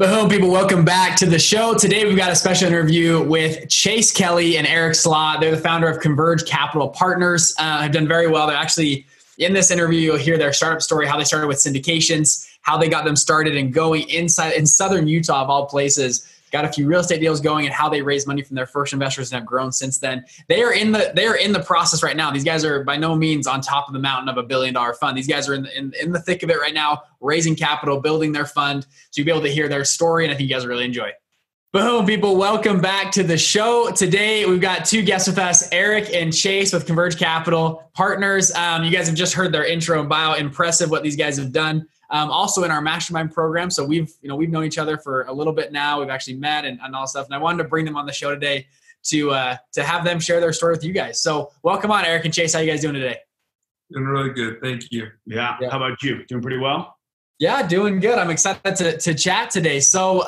Hello, people. Welcome back to the show. Today, we've got a special interview with Chase Kelly and Eric Slott. They're the founder of Converge Capital Partners. Have done very well. They're actually, in this interview, you'll hear their startup story, how they started with syndications, how they got them started and going inside in Southern Utah of all places. Got a few real estate deals going and how they raised money from their first investors and have grown since then. They are in the process right now. These guys are by no means on top of the mountain of $1 billion fund. These guys are in the thick of it right now, raising capital, building their fund. So you'll be able to hear their story, and I think you guys will really enjoy it. Boom, people. Welcome back to the show. Today, we've got two guests with us, Eric and Chase with Converge Capital Partners. You guys have just heard their intro and bio. Impressive what these guys have done. Also in our mastermind program. So we've known each other for a little bit now. We've actually met and all stuff. And I wanted to bring them on the show today to have them share their story with you guys. So welcome on, Eric and Chase. How you guys doing today? Doing really good. Thank you. Yeah. How about you? Doing pretty well? Yeah, doing good. I'm excited to chat today. So,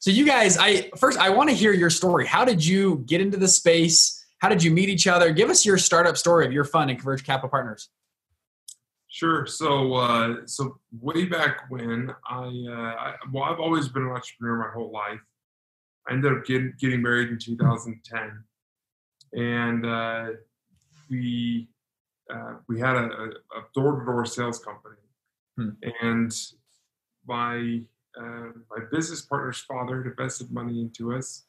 so you guys, I want to hear your story. How did you get into the space? How did you meet each other? Give us your startup story of your fund and Converge Capital Partners. Sure. So way back when I've always been an entrepreneur my whole life. I ended up getting married in 2010, and we had a door-to-door sales company, and my business partner's father had invested money into us.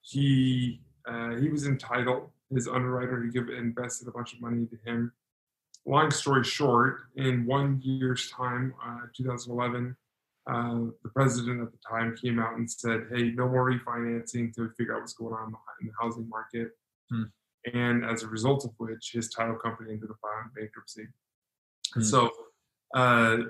He was entitled. His underwriter had invested a bunch of money to him. Long story short, in 1 year's time, 2011, the president at the time came out and said, "Hey, no more refinancing until we figure out what's going on in the housing market." And as a result of which, his title company ended up filing bankruptcy. So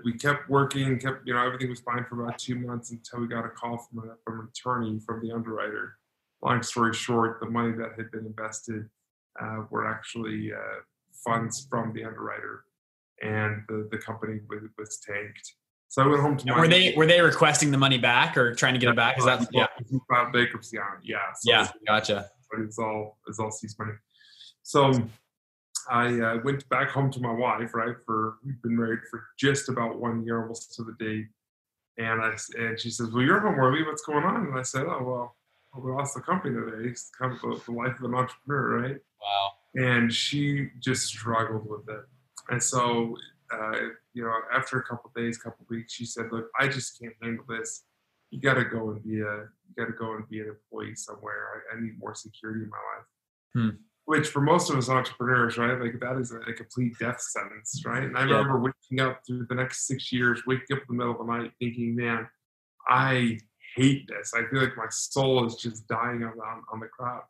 we kept working, everything was fine for about 2 months until we got a call from an attorney from the underwriter. Long story short, the money that had been invested were actually funds from the underwriter, and the company was tanked. So I went home to were they requesting the money back or trying to get it back? He filed bankruptcy on it. Gotcha. But it's all seized money. So I went back home to my wife, right? We've been married for just about 1 year, almost to the date. And she says, "Well, you're home early. What's going on?" And I said, "Oh, well, we lost the company today. It's kind of the life of an entrepreneur, right?" Wow. And she just struggled with it. And so, after a couple of days, couple of weeks, she said, "Look, I just can't handle this. You got to go and be an employee somewhere. I need more security in my life." Which for most of us entrepreneurs, right? Like that is a complete death sentence, right? And I remember waking up through the next 6 years, waking up in the middle of the night thinking, "Man, I hate this. I feel like my soul is just dying on the crowd."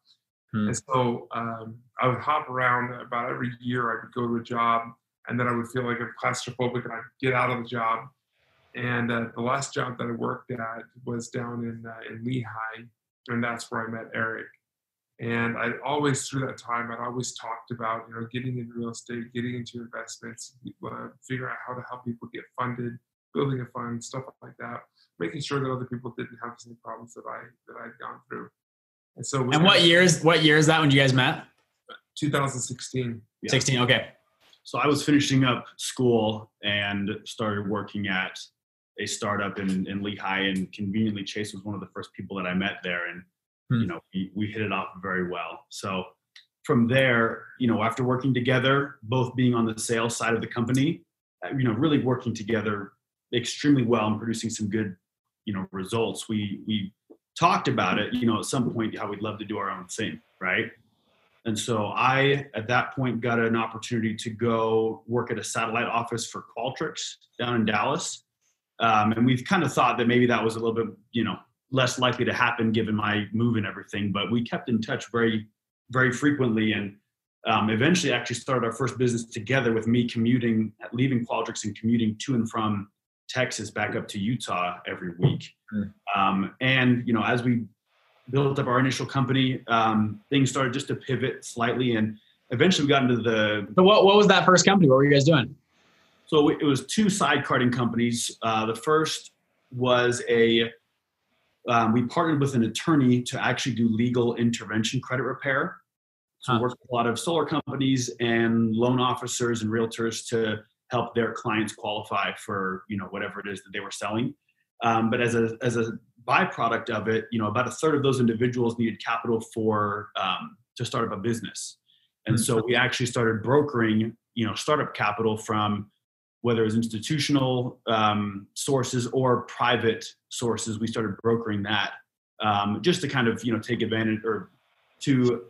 And so I would hop around. About every year I would go to a job, and then I would feel like I'm claustrophobic and I'd get out of the job. And the last job that I worked at was down in Lehigh, and that's where I met Eric. And I always, through that time, I'd always talked about, getting into real estate, getting into investments, figuring out how to help people get funded, building a fund, stuff like that, making sure that other people didn't have the same problems that I'd gone through. And so what year is that when you guys met? 2016. Yeah. 16, okay. So I was finishing up school and started working at a startup in Lehigh, and conveniently Chase was one of the first people that I met there, and we hit it off very well. So from there, after working together, both being on the sales side of the company, really working together extremely well and producing some good, results, we talked about it, at some point how we'd love to do our own thing, right? And so I, at that point, got an opportunity to go work at a satellite office for Qualtrics down in Dallas. And we've kind of thought that maybe that was a little bit, less likely to happen given my move and everything, but we kept in touch very, very frequently, and eventually actually started our first business together with me leaving Qualtrics and commuting to and from Texas back up to Utah every week. And, you know, as we built up our initial company, things started just to pivot slightly, and eventually we got into the... So what was that first company? What were you guys doing? So it was two side carting companies. The first was a... we partnered with an attorney to actually do legal intervention credit repair. So we worked with a lot of solar companies and loan officers and realtors to help their clients qualify for, you know, whatever it is that they were selling. But as a byproduct of it, you know, about a third of those individuals needed capital for to start up a business. And so we actually started brokering, you know, startup capital from whether it was institutional sources or private sources. We started brokering that just to kind of, you know, take advantage or to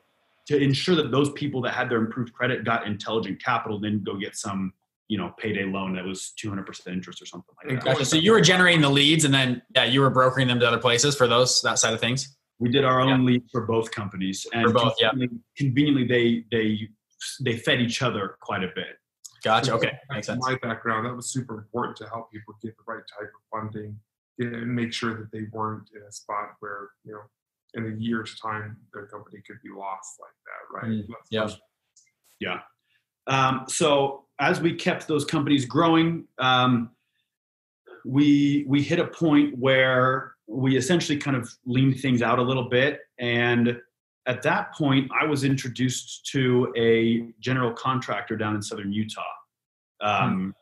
ensure that those people that had their improved credit got intelligent capital, then go get some, you know, payday loan that was 200% interest or something like that. Gotcha. So you were generating the leads and then you were brokering them to other places for those, that side of things? We did our own leads for both companies. And for both, conveniently they fed each other quite a bit. Gotcha. Okay. Makes sense. My background, that was super important to help people get the right type of funding and make sure that they weren't in a spot where, you know, in a year's time, their company could be lost like that. Right. Yeah. So as we kept those companies growing, we hit a point where we essentially kind of leaned things out a little bit. And at that point, I was introduced to a general contractor down in Southern Utah.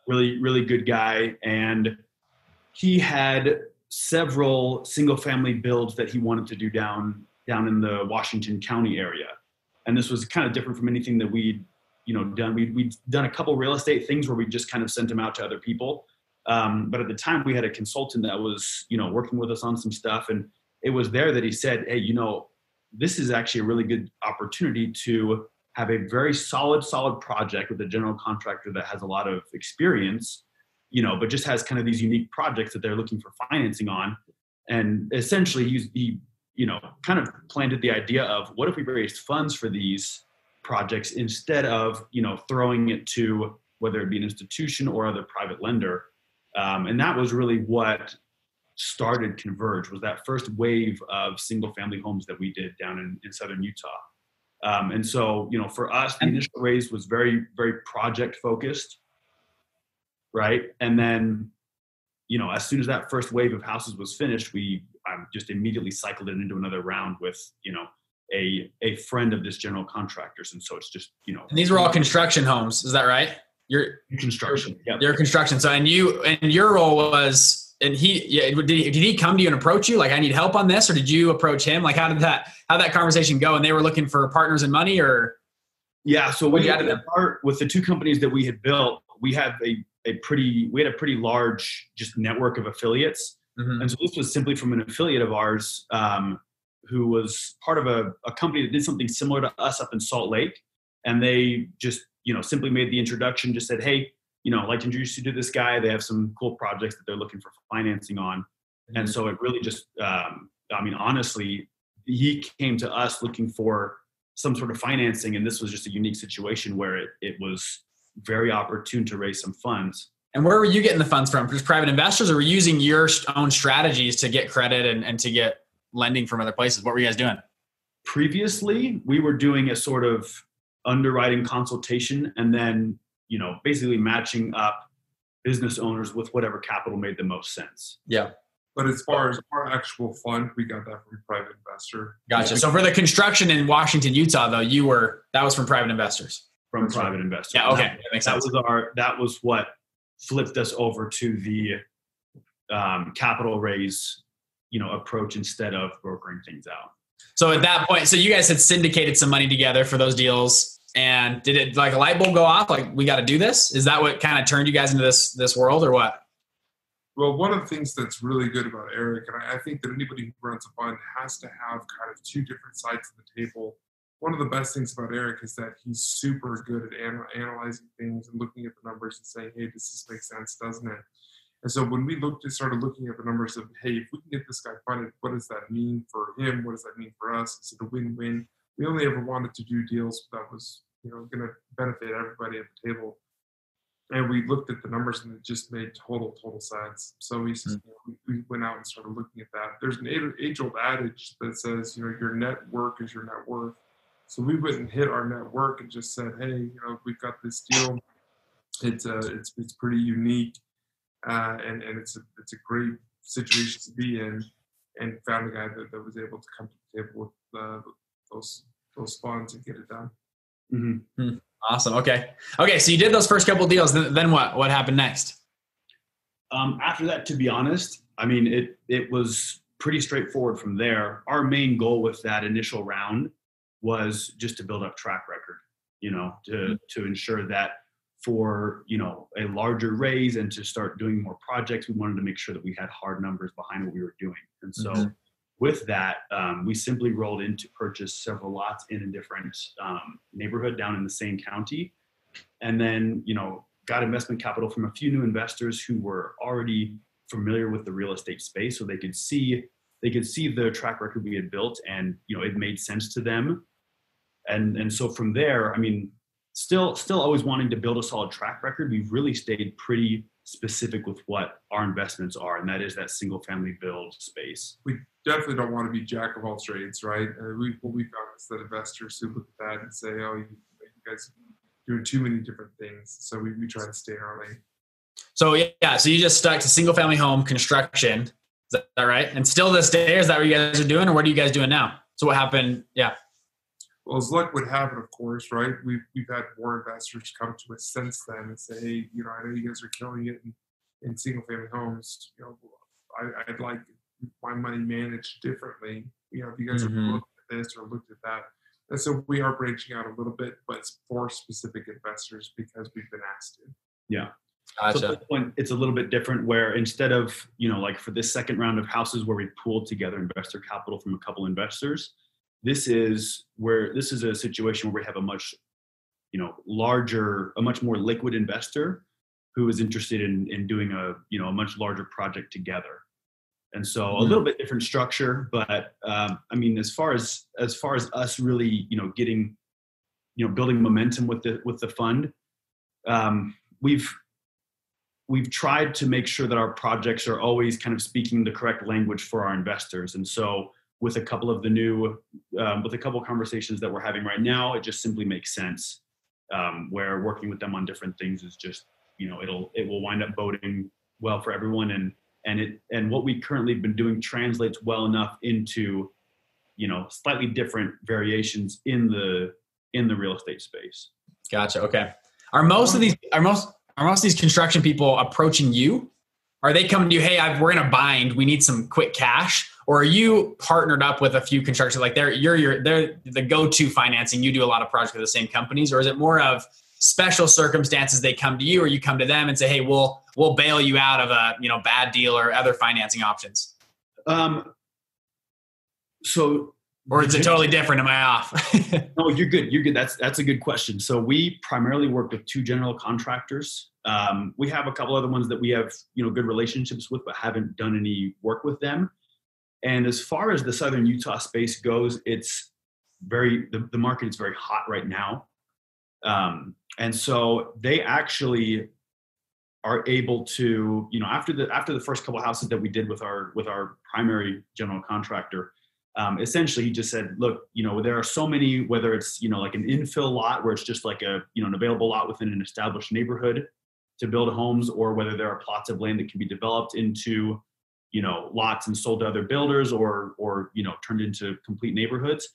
Really, really good guy. And he had several single family builds that he wanted to do down in the Washington County area. And this was kind of different from anything that we'd, you know, done. We'd done a couple real estate things where we just kind of sent them out to other people. But at the time we had a consultant that was, you know, working with us on some stuff. And it was there that he said, hey, you know, this is actually a really good opportunity to have a very solid project with a general contractor that has a lot of experience, you know, but just has kind of these unique projects that they're looking for financing on. And essentially he, you know, kind of planted the idea of what if we raised funds for these projects instead of, you know, throwing it to whether it be an institution or other private lender. And that was really what started Converge, was that first wave of single family homes that we did down in Southern Utah. And so, you know, for us, the initial raise was very, very project focused. Right. And then, you know, as soon as that first wave of houses was finished, I just immediately cycled it into another round with, you know, a friend of this general contractors. And so it's just, you know, and these were all construction homes. Is that right? Your construction. Yeah. Your construction. So, and your role was, and did he come to you and approach you? Like, I need help on this, or did you approach him? Like, how did that conversation go? And they were looking for partners and money, or? Yeah. So we had to part with the two companies that we had built. We had a pretty large just network of affiliates. Mm-hmm. And so this was simply from an affiliate of ours, who was part of a company that did something similar to us up in Salt Lake. And they just, you know, simply made the introduction, just said, hey, you know, like, introduce you to this guy. They have some cool projects that they're looking for financing on. Mm-hmm. And so it really just, I mean, honestly, he came to us looking for some sort of financing. And this was just a unique situation where it was very opportune to raise some funds. And where were you getting the funds from? Just private investors, or were you using your own strategies to get credit and to get lending from other places? What were you guys doing? Previously, we were doing a sort of underwriting consultation, and then, you know, basically matching up business owners with whatever capital made the most sense. Yeah. But as far as our actual fund, we got that from a private investor. Gotcha. So for the construction in Washington, Utah, though, that was from private investors. From private investors. Yeah. Okay. That makes sense. That was what flipped us over to the capital raise, you know, approach instead of brokering things out. So at that point, so you guys had syndicated some money together for those deals. And did it, like, a light bulb go off? Like, we got to do this? Is that what kind of turned you guys into this world, or what? Well, one of the things that's really good about Eric, and I think that anybody who runs a fund has to have kind of two different sides of the table. One of the best things about Eric is that he's super good at analyzing things and looking at the numbers and saying, hey, does this make sense, doesn't it? And so when we started looking at the numbers of, hey, if we can get this guy funded, what does that mean for him? What does that mean for us? Is it a win-win? We only ever wanted to do deals that was, you know, going to benefit everybody at the table. And we looked at the numbers, and it just made total sense. So we just, we went out and started looking at that. There's an age-old adage that says, you know, your net work is your net worth. So we went and hit our net work and just said, hey, you know, we've got this deal. It's pretty unique, and it's a great situation to be in. And found a guy that was able to come to the table with those funds and get it done. Mm-hmm. Awesome. Okay. So you did those first couple of deals. Then what happened next? After that, to be honest, I mean, it was pretty straightforward from there. Our main goal with that initial round was just to build up track record, you know, to ensure that for, you know, a larger raise and to start doing more projects, we wanted to make sure that we had hard numbers behind what we were doing. And so with that, we simply rolled in to purchase several lots in a different neighborhood down in the same county. And then, you know, got investment capital from a few new investors who were already familiar with the real estate space. So they could see the track record we had built, and, you know, it made sense to them. And so from there, I mean, still always wanting to build a solid track record, we've really stayed pretty specific with what our investments are, and that is that single family build space. We definitely don't want to be jack of all trades, right? What we found is that investors who look at that and say, oh, you guys are doing too many different things. So we try to stay in our lane. So yeah, so you just stuck to single family home construction. Is that right? And still this day, is that what you guys are doing, or what are you guys doing now? So what happened? Yeah. Well, as luck would have it, of course, right? We've had more investors come to us since then and say, hey, you know, I know you guys are killing it in single-family homes. You know, I'd like my money managed differently. You know, if you guys have looked at this or looked at that. And so we are branching out a little bit, but it's for specific investors because we've been asked to. Yeah. Gotcha. So at this point, it's a little bit different where instead of, you know, like for this second round of houses where we pooled together investor capital from a couple investors, this is a situation where we have a much, you know, larger, a much more liquid investor who is interested in doing a, you know, a much larger project together. And so a little bit different structure, but I mean, as far as us really, you know, getting, you know, building momentum with the fund, we've tried to make sure that our projects are always kind of speaking the correct language for our investors. And so with a couple of the new, with a couple of conversations that we're having right now, it just simply makes sense. Where working with them on different things is just, you know, it will wind up boding well for everyone, and what we currently been doing translates well enough into, you know, slightly different variations in the real estate space. Gotcha. Okay. Are most of these construction people approaching you? Are they coming to you? Hey, we're in a bind. We need some quick cash. Or are you partnered up with a few construction, like they're the go-to financing? You do a lot of projects with the same companies, or is it more of special circumstances they come to you, or you come to them and say, hey, we'll bail you out of a, you know, bad deal or other financing options? Or is it totally different? Am I off? No, you're good. You're good. That's a good question. So we primarily work with two general contractors. We have a couple other ones that we have, you know, good relationships with, but haven't done any work with them. And as far as the Southern Utah space goes, it's the market is very hot right now. And so they actually are able to, you know, after the first couple of houses that we did with our primary general contractor, essentially he just said, look, you know, there are so many, whether it's, you know, like an infill lot where it's just like a, you know, an available lot within an established neighborhood to build homes, or whether there are plots of land that can be developed into, you know, lots and sold to other builders or, you know, turned into complete neighborhoods.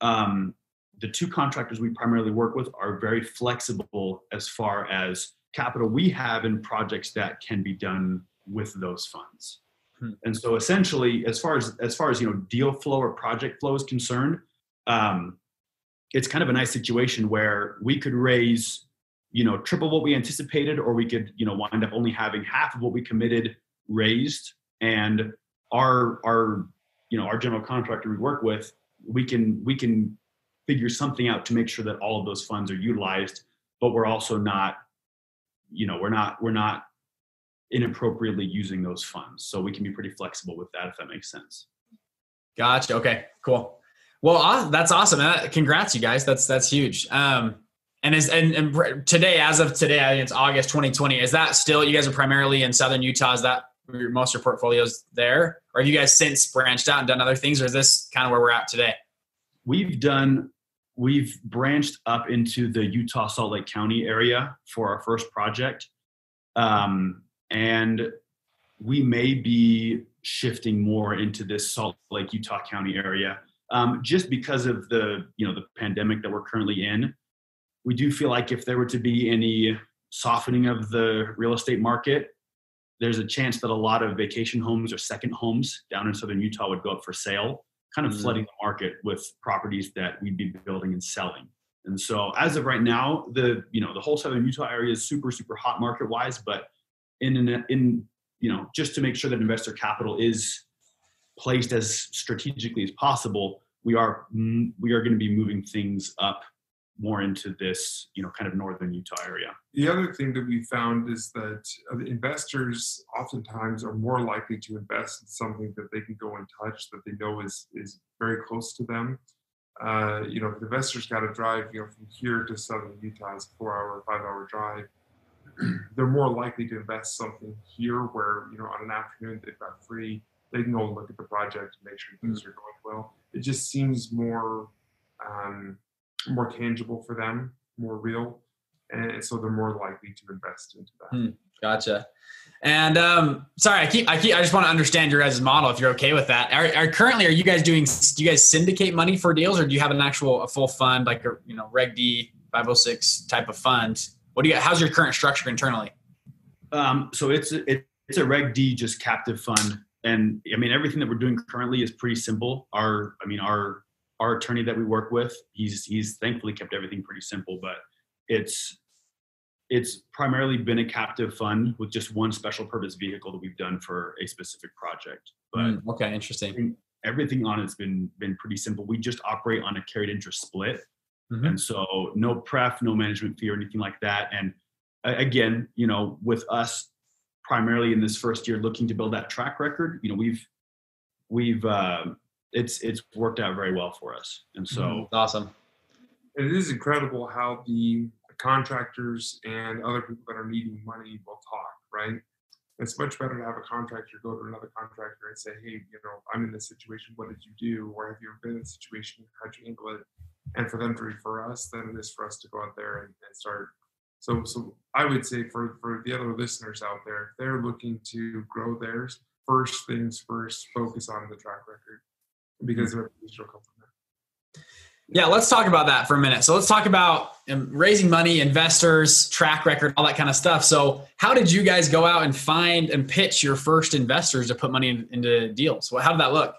The two contractors we primarily work with are very flexible as far as capital we have in projects that can be done with those funds. And so essentially, as far as, you know, deal flow or project flow is concerned, it's kind of a nice situation where we could raise, you know, triple what we anticipated, or we could, you know, wind up only having half of what we committed raised. And our, you know, our general contractor we work with, we can figure something out to make sure that all of those funds are utilized, but we're also not, you know, we're not inappropriately using those funds. So we can be pretty flexible with that, if that makes sense. Gotcha. Okay, cool. Well, that's awesome. Congrats, you guys. That's huge. And today, as of today, I think it's August 2020. Is that still, you guys are primarily in Southern Utah? Is that most of your portfolios there? Or have you guys since branched out and done other things? Or is this kind of where we're at today? We've branched up into the Utah Salt Lake County area for our first project. And we may be shifting more into this Salt Lake, Utah County area. Just because of the pandemic that we're currently in, we do feel like if there were to be any softening of the real estate market, there's a chance that a lot of vacation homes or second homes down in Southern Utah would go up for sale, kind of flooding the market with properties that we'd be building and selling. And so as of right now, the whole Southern Utah area is super, super hot market wise, but just to make sure that investor capital is placed as strategically as possible, we are going to be moving things up more into this, kind of northern Utah area. The other thing that we found is that investors oftentimes are more likely to invest in something that they can go and touch, that they know is very close to them. If the investor's got to drive, from here to southern Utah, it's a 4-hour, 5-hour drive. They're more likely to invest something here where, on an afternoon they've got free, they can go look at the project and make sure things are going well. It just seems more tangible for them, more real. And so they're more likely to invest into that. Gotcha. And sorry, I just want to understand your guys' model, if you're okay with that. Currently, are you guys do you guys syndicate money for deals, or do you have a full fund, like a, Reg D 506 type of fund? What do you got? How's your current structure internally? So it's a Reg D, just captive fund. And everything that we're doing currently is pretty simple. Our attorney that we work with, he's thankfully kept everything pretty simple, but it's primarily been a captive fund with just one special purpose vehicle that we've done for a specific project. But okay, interesting. Everything on it's been pretty simple. We just operate on a carried interest split. Mm-hmm. And so no pref, no management fee or anything like that. And again, with us primarily in this first year looking to build that track record, we've it's worked out very well for us. And so awesome. It is incredible how the contractors and other people that are needing money will talk, right? It's much better to have a contractor go to another contractor and say, hey, I'm in this situation. What did you do? Or have you ever been in a situation? How'd you handle it? And for them to refer us than it is for us to go out there and start. So I would say for the other listeners out there, if they're looking to grow theirs, first things first, focus on the track record. Because of digital company. Yeah, let's talk about that for a minute. So let's talk about raising money, investors, track record, all that kind of stuff. So how did you guys go out and find and pitch your first investors to put money into deals? Well, how did that look?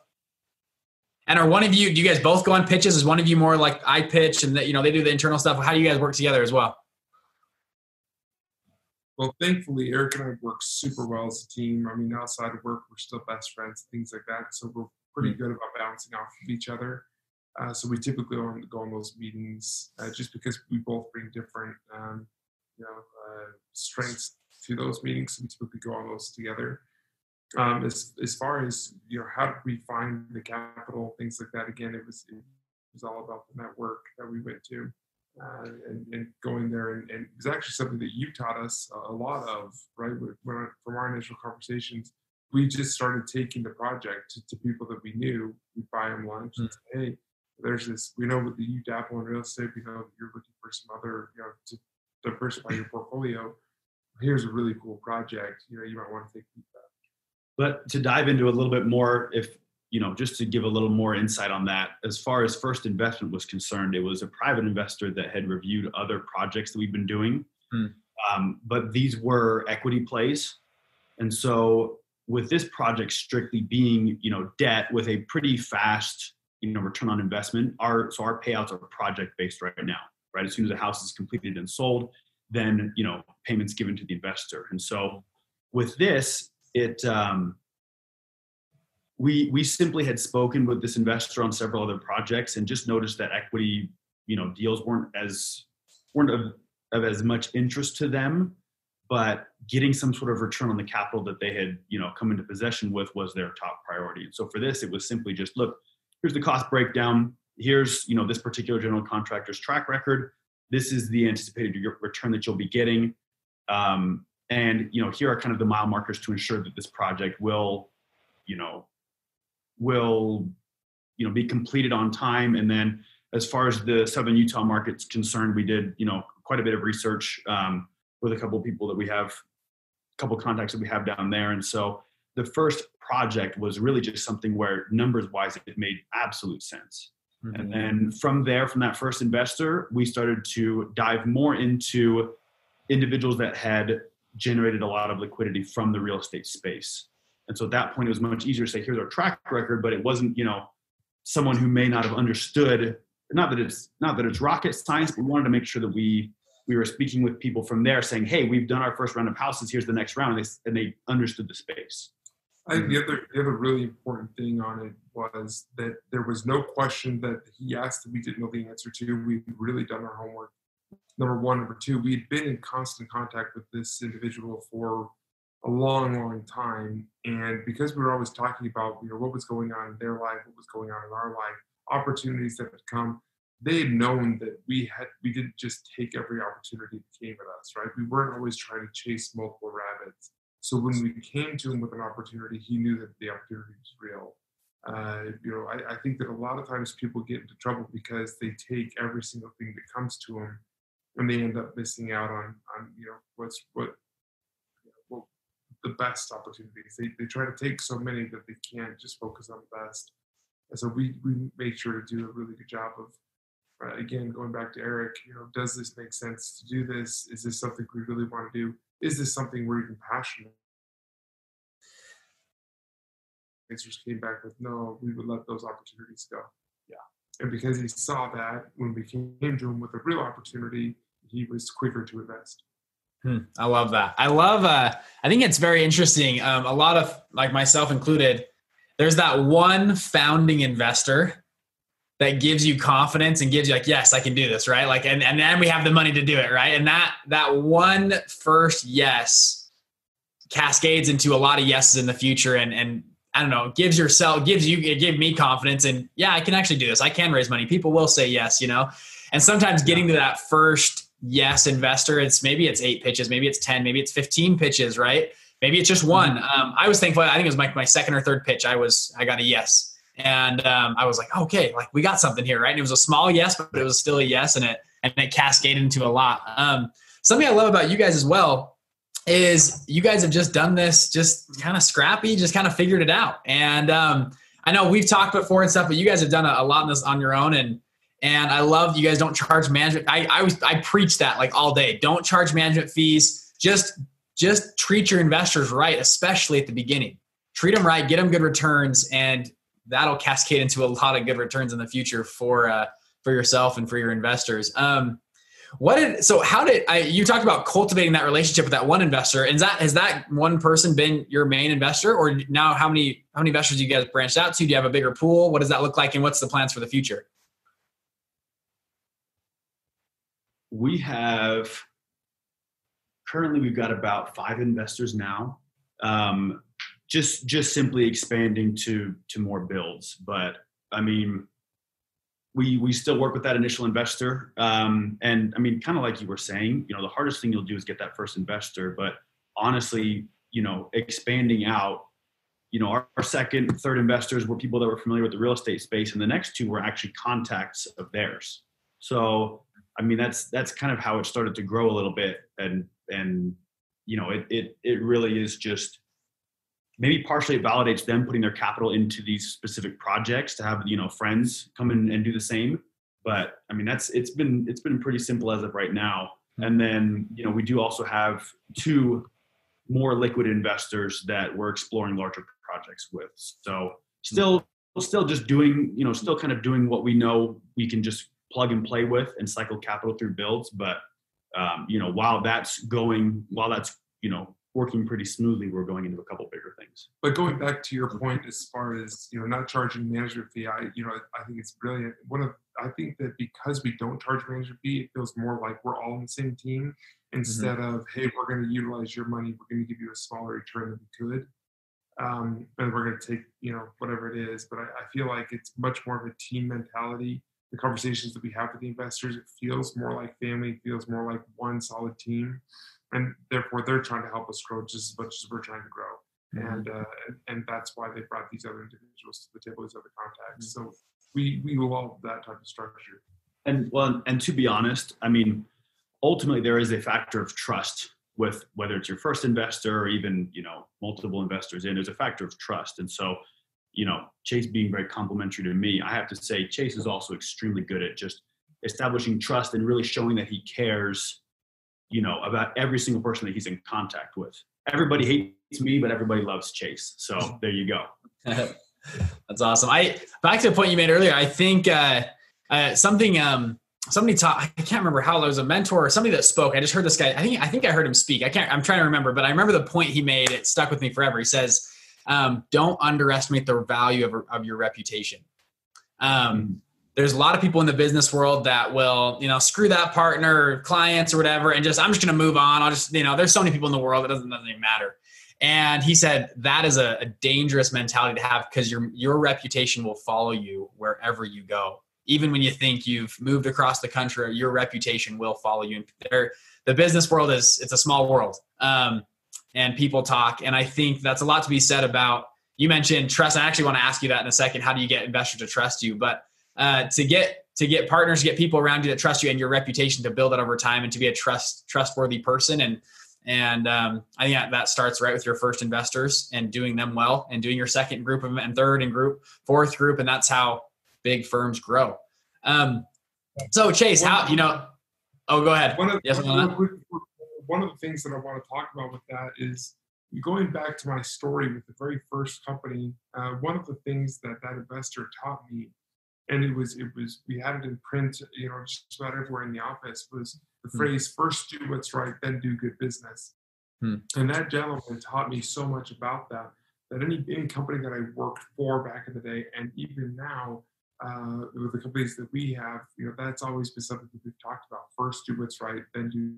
And do you guys both go on pitches? Is one of you more like I pitch and that, they do the internal stuff? How do you guys work together as well? Well, thankfully, Eric and I work super well as a team. Outside of work, we're still best friends, things like that. So we're pretty good about bouncing off of each other. So we typically go on those meetings just because we both bring different strengths to those meetings. So we typically go on those together. As far as how did we find the capital, things like that. Again, it was all about the network that we went to and going there. And it was actually something that you taught us a lot of, right? From our initial conversations. We just started taking the project to people that we knew. We'd buy them lunch and say, hey, there's this, we know that you dabble in real estate, we know you're looking for some other, to diversify your portfolio. Here's a really cool project. You might want to take feedback. But to dive into a little bit more, if, just to give a little more insight on that, as far as first investment was concerned, it was a private investor that had reviewed other projects that we've been doing. But these were equity plays. And so, with this project strictly being, debt with a pretty fast, return on investment, our payouts are project based right now, right? As soon as the house is completed and sold, then, payments given to the investor. And so with this, we simply had spoken with this investor on several other projects and just noticed that equity, deals weren't of as much interest to them. But getting some sort of return on the capital that they had, come into possession with was their top priority. And so for this, it was simply just, look, here's the cost breakdown. Here's, this particular general contractor's track record. This is the anticipated return that you'll be getting. And, you know, here are kind of the mile markers to ensure that this project will be completed on time. And then as far as the Southern Utah market's concerned, we did, you know, quite a bit of research with a couple of people that we have, a couple of contacts that we have down there. And so the first project was really just something where numbers wise, it made absolute sense. Mm-hmm. And then from there, from that first investor, we started to dive more into individuals that had generated a lot of liquidity from the real estate space. And so at that point, it was much easier to say, here's our track record, but it wasn't, you know, someone who may not have understood, not that it's rocket science, but we wanted to make sure that we were speaking with people from there saying, hey, we've done our first round of houses, here's the next round, and they understood the space. I think the other really important thing on it was that there was no question that he asked that we didn't know the answer to. We've really done our homework, number one. Number two, we'd been in constant contact with this individual for a long, long time. And because we were always talking about, you know, what was going on in their life, what was going on in our life, opportunities that had come, they had known that we didn't just take every opportunity that came at us, right? We weren't always trying to chase multiple rabbits. So when we came to him with an opportunity, he knew that the opportunity was real. I think that a lot of times people get into trouble because they take every single thing that comes to them, and they end up missing out on the best opportunities. They try to take so many that they can't just focus on the best. And so we make sure to do a really good job of, again, going back to Eric, you know, does this make sense to do this? Is this something we really want to do? Is this something we're even passionate? Answers came back with, no, we would let those opportunities go. Yeah. And because he saw that, when we came to him with a real opportunity, he was quicker to invest. I love that. I think it's very interesting. A lot of, like myself included, there's that one founding investor that gives you confidence and gives you like, yes, I can do this, right? Like, and then we have the money to do it, right? And that one first yes cascades into a lot of yeses in the future, and I don't know, it gave me confidence, and yeah, I can actually do this. I can raise money. People will say yes, you know? And sometimes getting to that first yes investor, maybe it's 8 pitches, maybe it's 10, maybe it's 15 pitches, right? Maybe it's just one. I was thankful. I think it was my second or third pitch. I got a yes. And I was like, okay, like we got something here, right? And it was a small yes, but it was still a yes, and it cascaded into a lot. Something I love about you guys as well is you guys have just done this just kind of scrappy, just kind of figured it out. And I know we've talked before and stuff, but you guys have done a lot in this on your own. And I love you guys don't charge management. I preach that like all day. Don't charge management fees. Just treat your investors right, especially at the beginning. Treat them right, get them good returns, and that'll cascade into a lot of good returns in the future for yourself and for your investors. You talked about cultivating that relationship with that one investor. And has that one person been your main investor, or now how many investors do you guys branched out to? Do you have a bigger pool? What does that look like? And what's the plans for the future? We've got about 5 investors now. Just simply expanding to more builds. But I mean, we still work with that initial investor. And I mean, kind of like you were saying, you know, the hardest thing you'll do is get that first investor, but honestly, you know, expanding out, you know, our second, third investors were people that were familiar with the real estate space. And the next 2 were actually contacts of theirs. So, I mean, that's kind of how it started to grow a little bit. And, you know, it really is just, maybe partially it validates them putting their capital into these specific projects to have, you know, friends come in and do the same. But I mean, it's been pretty simple as of right now. And then, you know, we do also have 2 more liquid investors that we're exploring larger projects with. So still just doing, you know, still kind of doing what we know we can just plug and play with and cycle capital through builds. But, you know, while that's working pretty smoothly, we're going into a couple bigger things. But going back to your point, as far as, you know, not charging management fee, I think it's brilliant. I think that because we don't charge management fee, it feels more like we're all on the same team instead of, hey, we're going to utilize your money. We're going to give you a smaller return than we could. And we're going to take, you know, whatever it is. But I feel like it's much more of a team mentality the conversations that we have with the investors, it feels more like family, it feels more like one solid team. And therefore, they're trying to help us grow just as much as we're trying to grow. Mm-hmm. And that's why they brought these other individuals to the table, these other contacts. Mm-hmm. So we love that type of structure. And well, and to be honest, I mean, ultimately, there is a factor of trust with whether it's your first investor or even, you know, multiple investors in, there's a factor of trust. And so, you know, Chase being very complimentary to me, I have to say Chase is also extremely good at just establishing trust and really showing that he cares, you know, about every single person that he's in contact with. Everybody hates me, but everybody loves Chase. So there you go. That's awesome. Back to the point you made earlier, I think somebody taught, I can't remember how, there was a mentor or somebody that spoke. I just heard this guy. I think I heard him speak. I'm trying to remember, but I remember the point he made. It stuck with me forever. He says, don't underestimate the value of your reputation. There's a lot of people in the business world that will, you know, screw that partner, clients or whatever, and I'm just going to move on. I'll just, you know, there's so many people in the world, it doesn't even matter. And he said, that is a dangerous mentality to have, because your reputation will follow you wherever you go. Even when you think you've moved across the country, your reputation will follow you. The business world it's a small world, and people talk. And I think that's a lot to be said about, you mentioned trust. I actually want to ask you that in a second. How do you get investors to trust you? But to get partners, to get people around you that trust you, and your reputation to build it over time, and to be a trustworthy person. And I think that starts right with your first investors and doing them well, and doing your second group of them, and third and group, fourth group. And that's how big firms grow. So Chase, go ahead. One of the things that I want to talk about with that is, going back to my story with the very first company, one of the things that investor taught me, and it was we had it in print, you know, just about everywhere in the office, was the phrase, first do what's right, then do good business. And that gentleman taught me so much about that any company that I worked for back in the day, and even now, with the companies that we have, you know, that's always been something that we've talked about. First, do what's right, then do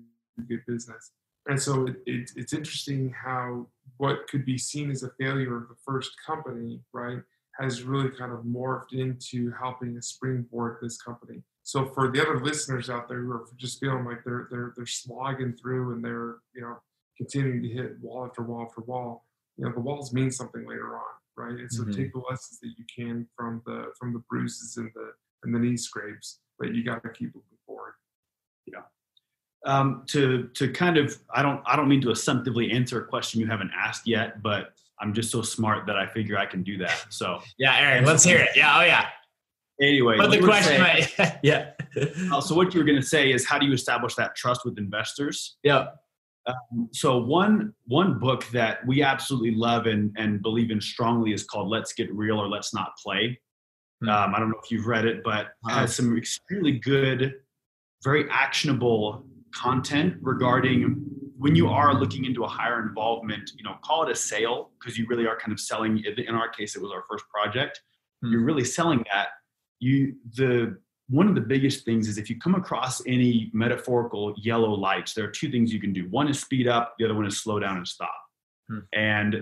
good business. And so it's interesting how what could be seen as a failure of the first company, right, has really kind of morphed into helping to springboard this company. So for the other listeners out there who are just feeling like they're slogging through and they're, you know, continuing to hit wall after wall after wall, you know, the walls mean something later on. Right, and so take the lessons that you can from the bruises and the knee scrapes, but you got to keep moving forward. Yeah. To kind of, I don't mean to assumptively answer a question you haven't asked yet, but I'm just so smart that I figure I can do that. So yeah, Aaron, let's hear it. Yeah, oh yeah. Anyway, but the question, right? Yeah. So what you were going to say is, how do you establish that trust with investors? Yeah. So one book that we absolutely love and believe in strongly is called Let's Get Real or Let's Not Play. I don't know if you've read it, but has some extremely good, very actionable content regarding when you are looking into a higher involvement, you know, call it a sale, because you really are kind of selling. In our case, it was our first project. You're really selling that. One of the biggest things is, if you come across any metaphorical yellow lights, there are two things you can do. One is speed up. The other one is slow down and stop. And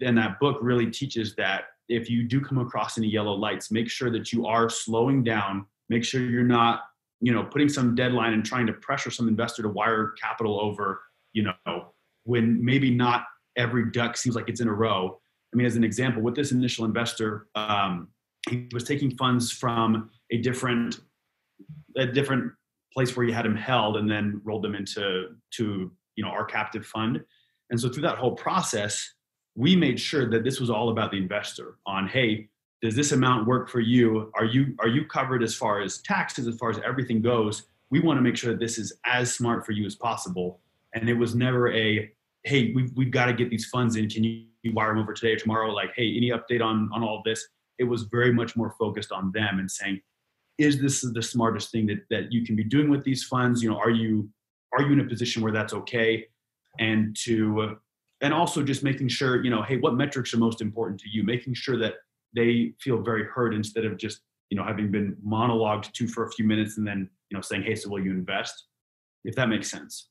that book really teaches that if you do come across any yellow lights, make sure that you are slowing down. Make sure you're not, you know, putting some deadline and trying to pressure some investor to wire capital over, you know, when maybe not every duck seems like it's in a row. I mean, as an example, with this initial investor, he was taking funds from a different place where you had him held, and then rolled them into you know, our captive fund. And so through that whole process, we made sure that this was all about the investor on, hey, does this amount work for you? Are you covered as far as taxes, as far as everything goes? We want to make sure that this is as smart for you as possible. And it was never a, hey, we've got to get these funds in. Can you wire them over today or tomorrow? Like, hey, any update on all of this? It was very much more focused on them and saying, is this the smartest thing that you can be doing with these funds? You know, are you in a position where that's okay? And also just making sure, you know, hey, what metrics are most important to you? Making sure that they feel very heard, instead of just, you know, having been monologued to for a few minutes and then, you know, saying, hey, so will you invest? If that makes sense.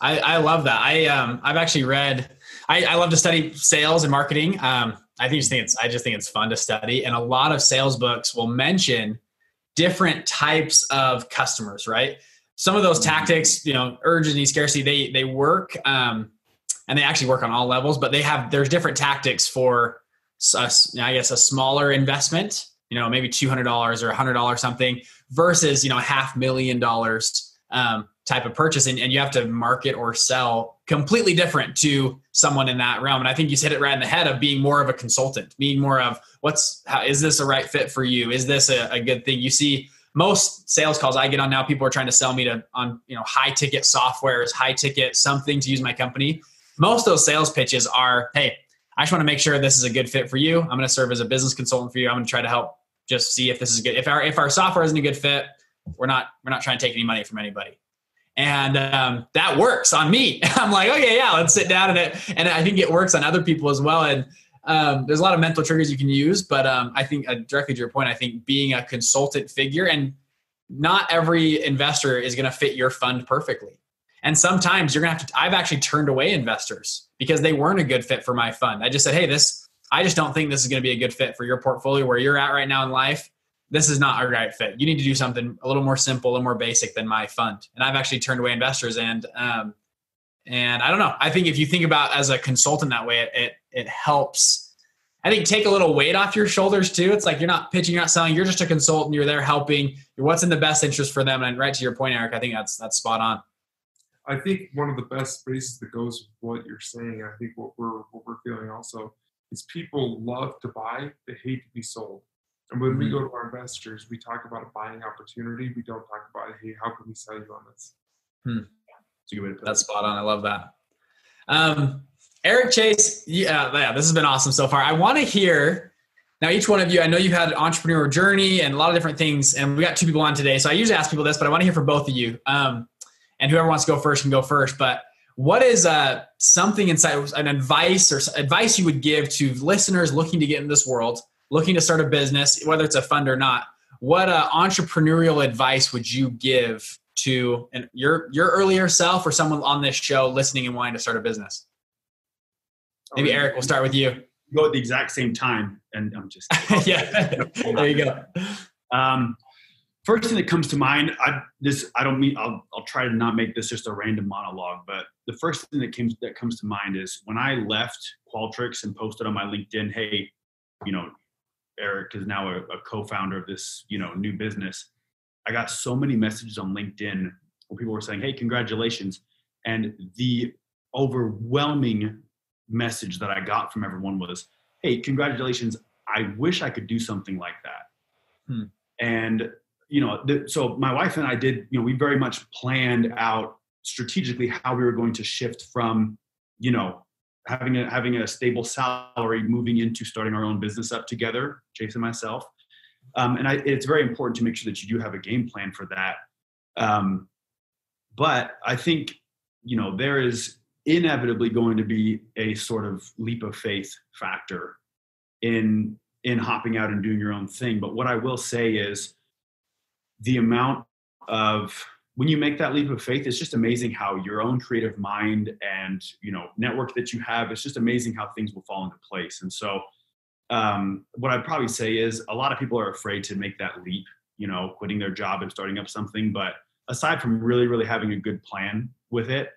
I love that. I've actually read, I love to study sales and marketing. I just think it's fun to study. And a lot of sales books will mention different types of customers, right? Some of those tactics, you know, urgency, scarcity, they work, and they actually work on all levels, but there's different tactics for us, I guess, a smaller investment, you know, maybe $200 or $100 something versus, you know, $500,000, type of purchase. And you have to market or sell completely different to someone in that realm. And I think you hit it right in the head of being more of a consultant, being more of how is this a right fit for you? Is this a good thing? You see most sales calls I get on now, people are trying to sell me on, you know, high ticket softwares, high ticket, something to use my company. Most of those sales pitches are, hey, I just want to make sure this is a good fit for you. I'm going to serve as a business consultant for you. I'm going to try to help just see if this is good. If our software isn't a good fit, we're not trying to take any money from anybody. And that works on me. I'm like, okay, yeah, let's sit down. And I think it works on other people as well. And there's a lot of mental triggers you can use, but I think directly to your point, I think being a consultant figure, and not every investor is going to fit your fund perfectly. And sometimes you're going to have to, I've actually turned away investors because they weren't a good fit for my fund. I just said, hey, I just don't think this is going to be a good fit for your portfolio where you're at right now in life. This is not a right fit. You need to do something a little more simple, a little more basic than my fund. And I've actually turned away investors. And I don't know, I think if you think about as a consultant that way, it helps, I think, take a little weight off your shoulders too. It's like, you're not pitching, you're not selling, you're just a consultant. You're there helping. What's in the best interest for them. And right to your point, Eric, I think that's spot on. I think one of the best phrases that goes with what you're saying, I think what we're feeling also is people love to buy, they hate to be sold. And when we go to our investors, we talk about a buying opportunity. We don't talk about, hey, how can we sell you on this? That's spot on. I love that. Eric, Chase, yeah, this has been awesome so far. I want to hear now each one of you. I know you've had an entrepreneurial journey and a lot of different things. And we got two people on today. So I usually ask people this, but I want to hear from both of you. And whoever wants to go first can go first. But what is something inside, an advice you would give to listeners looking to get in this world, looking to start a business, whether it's a fund or not? What entrepreneurial advice would you give to your earlier self or someone on this show listening and wanting to start a business? Maybe Eric, we'll start with you. Go at the exact same time. And I'm just... yeah, there you go. First thing that comes to mind, I'll try to not make this just a random monologue, but the first thing that comes to mind is when I left Qualtrics and posted on my LinkedIn, hey, you know, Eric is now a co-founder of this, you know, new business. I got so many messages on LinkedIn where people were saying, hey, congratulations. And the overwhelming message that I got from everyone was, hey, congratulations. I wish I could do something like that. And you know, so my wife and I did, you know, we very much planned out strategically how we were going to shift from, you know, having a stable salary, moving into starting our own business up together, Chase and myself. And it's very important to make sure that you do have a game plan for that. But I think, you know, there is inevitably going to be a sort of leap of faith factor in hopping out and doing your own thing. But what I will say is, the amount of, when you make that leap of faith, it's just amazing how your own creative mind and, you know, network that you have, it's just amazing how things will fall into place. And so what I'd probably say is a lot of people are afraid to make that leap, you know, quitting their job and starting up something. But aside from really, really having a good plan with it,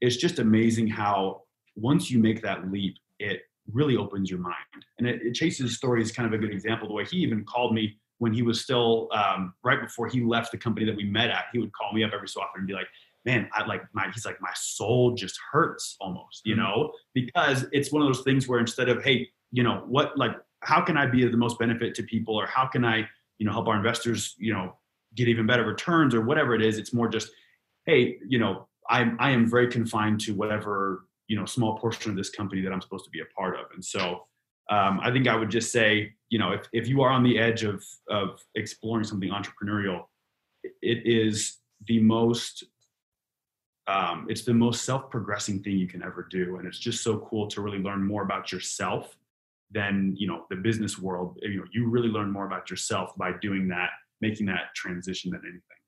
it's just amazing how once you make that leap, it really opens your mind. And Chase's story is kind of a good example. The way he even called me when he was still, right before he left the company that we met at, he would call me up every so often and be like, man, he's like, my soul just hurts almost, you know, because it's one of those things where instead of, hey, you know, what, like, how can I be of the most benefit to people? Or how can I, you know, help our investors, you know, get even better returns or whatever it is. It's more just, hey, you know, I am very confined to whatever, you know, small portion of this company that I'm supposed to be a part of. And so, I think I would just say, you know, if you are on the edge of exploring something entrepreneurial, it is the most self-progressing thing you can ever do. And it's just so cool to really learn more about yourself than, you know, the business world. You know, you really learn more about yourself by doing that, making that transition than anything.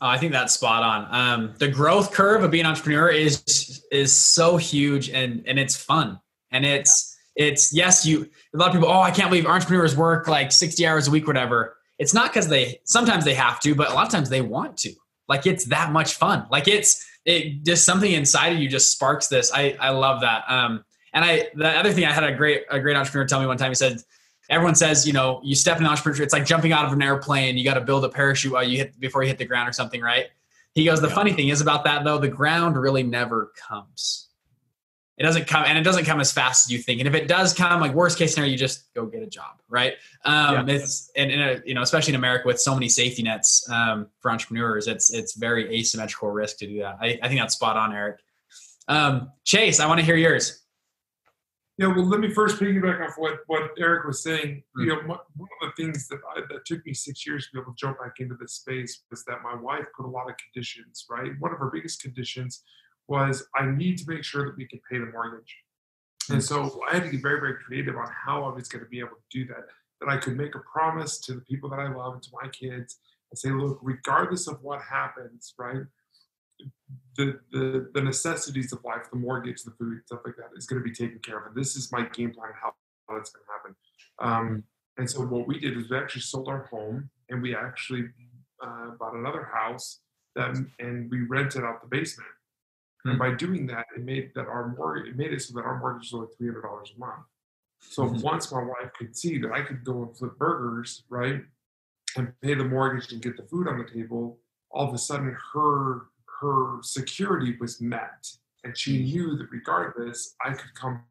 I think that's spot on. The growth curve of being an entrepreneur is so huge and it's fun and it's, yeah. It's yes, a lot of people, oh, I can't believe entrepreneurs work like 60 hours a week, whatever. it's not because sometimes they have to, but a lot of times they want to. Like, it's that much fun. Like, it just something inside of you just sparks this. I love that. The other thing, I had a great entrepreneur tell me one time, he said, everyone says, you know, you step in entrepreneurship, it's like jumping out of an airplane. You got to build a parachute before you hit the ground or something, right? He goes, the funny thing is about that though, the ground really never comes. It doesn't come, and it doesn't come as fast as you think. And if it does come, like, worst case scenario, you just go get a job, right? Especially in America with so many safety nets for entrepreneurs, it's very asymmetrical risk to do that. I think that's spot on, Eric. Chase, I want to hear yours. Yeah, well, let me first piggyback off what Eric was saying. Mm-hmm. You know, one of the things that took me 6 years to be able to jump back into this space was that my wife put a lot of conditions, right? One of her biggest conditions was, I need to make sure that we can pay the mortgage. Mm-hmm. And so I had to get very, very creative on how I was going to be able to do that, that I could make a promise to the people that I love and to my kids and say, look, regardless of what happens, right, the necessities of life, the mortgage, the food, stuff like that, is going to be taken care of. And this is my game plan on how it's going to happen. And so what we did is we actually sold our home, and we actually bought another house, and we rented out the basement. And by doing that, it made it so that our mortgage was only $300 a month. So once my wife could see that I could go and flip burgers, right, and pay the mortgage and get the food on the table, all of a sudden her security was met. And she knew that regardless, I could come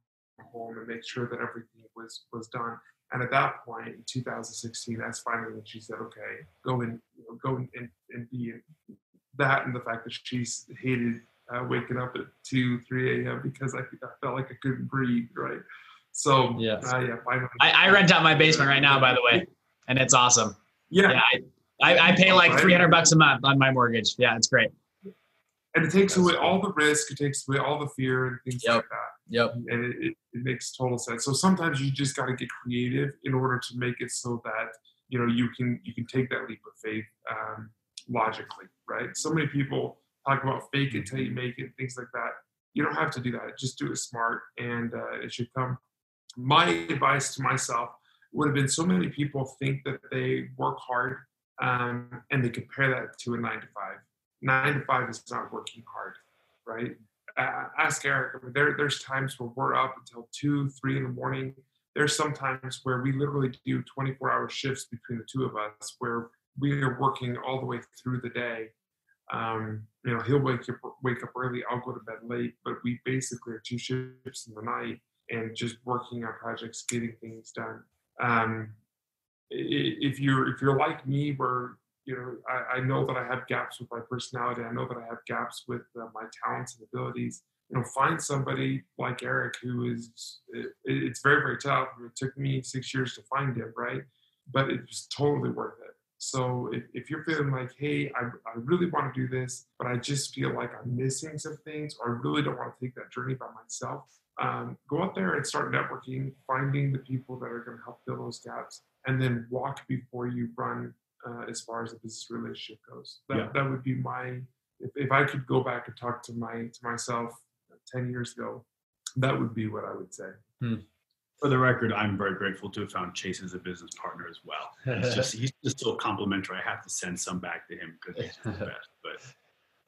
home and make sure that everything was done. And at that point in 2016, that's finally when she said, okay, go and be that. And the fact that she's hated waking up at 2, 3 a.m. because I felt like I couldn't breathe, right? So, yes. I rent out my basement right now, by the way, and it's awesome. Yeah. I pay like $300 a month on my mortgage. Yeah, it's great. And it takes away all the risk. It takes away all the fear and things like that. Yep. And it makes total sense. So sometimes you just got to get creative in order to make it so that, you know, you can take that leap of faith logically, right? So many people talk about fake it till you make it, things like that. You don't have to do that. Just do it smart, and it should come. My advice to myself would have been, so many people think that they work hard and they compare that to a 9-to-5. 9-to-5 is not working hard, right? Ask Eric. I mean, there's times where we're up until 2, 3 in the morning. There's some times where we literally do 24-hour shifts between the two of us, where we are working all the way through the day. You know, he'll wake up early, I'll go to bed late, but we basically are 2 shifts in the night and just working on projects, getting things done. If you're like me, where, you know, I know that I have gaps with my personality, I know that I have gaps with my talents and abilities, you know, find somebody like Eric, who is, it's very, very tough. I mean, it took me 6 years to find him, right? But it was totally worth it. So if you're feeling like, hey, I really want to do this, but I just feel like I'm missing some things, or I really don't want to take that journey by myself, go out there and start networking, finding the people that are going to help fill those gaps, and then walk before you run as far as the business relationship goes. That would be my, if I could go back and talk to myself 10 years ago, that would be what I would say. For the record, I'm very grateful to have found Chase as a business partner as well. He's just so complimentary. I have to send some back to him because he's the best. But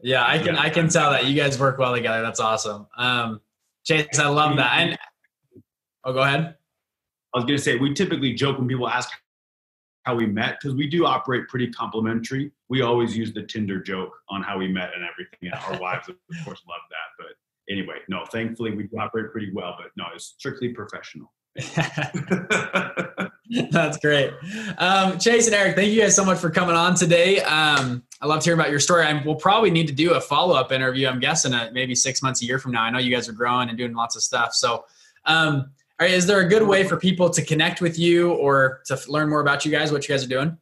yeah, I can tell that you guys work well together. That's awesome. Chase, I love that. And go ahead. I was going to say, we typically joke when people ask how we met, because we do operate pretty complimentary. We always use the Tinder joke on how we met and everything. And our wives, of course, love that. But anyway, no, thankfully we operate pretty well. But no, it's strictly professional. That's great. Chase and Eric, thank you guys so much for coming on today. I loved hearing about your story. We'll probably need to do a follow-up interview, I'm guessing, maybe 6 months, a year from now. I know you guys are growing and doing lots of stuff. So all right, is there a good way for people to connect with you or to learn more about you guys, what you guys are doing?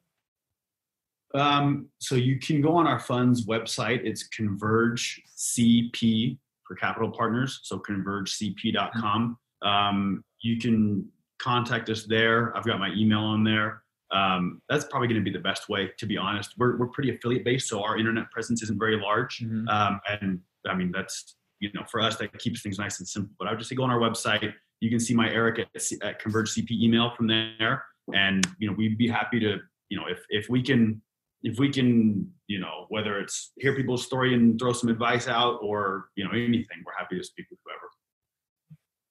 So you can go on our fund's website. It's Converge CP for Capital Partners. So convergecp.com. You can contact us there. I've got my email on there. That's probably going to be the best way, to be honest. We're pretty affiliate based, so our internet presence isn't very large. Mm-hmm. And I mean, that's, you know, for us, that keeps things nice and simple. But I would just say, go on our website. You can see my Eric at Converge CP email from there. And, you know, we'd be happy to you know, if we can, you know, whether it's hear people's story and throw some advice out or, you know, anything, we're happy to speak with whoever.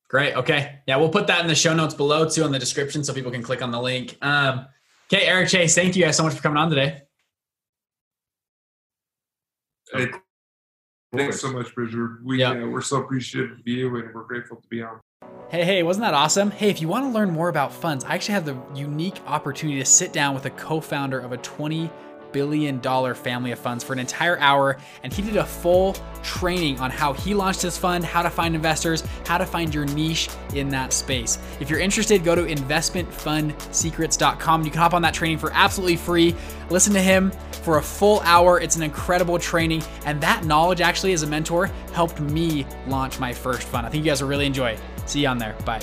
Great. Okay. Yeah. We'll put that in the show notes below too, on the description, so people can click on the link. Okay. Eric, Chase, thank you guys so much for coming on today. Hey, thanks so much, Bridger. We're so appreciative of you and we're grateful to be on. Hey, wasn't that awesome? Hey, if you want to learn more about funds, I actually had the unique opportunity to sit down with a co-founder of a $20 billion family of funds for an entire hour. And he did a full training on how he launched his fund, how to find investors, how to find your niche in that space. If you're interested, go to investmentfundsecrets.com. You can hop on that training for absolutely free. Listen to him for a full hour. It's an incredible training. And that knowledge actually as a mentor helped me launch my first fund. I think you guys will really enjoy it. See you on there. Bye.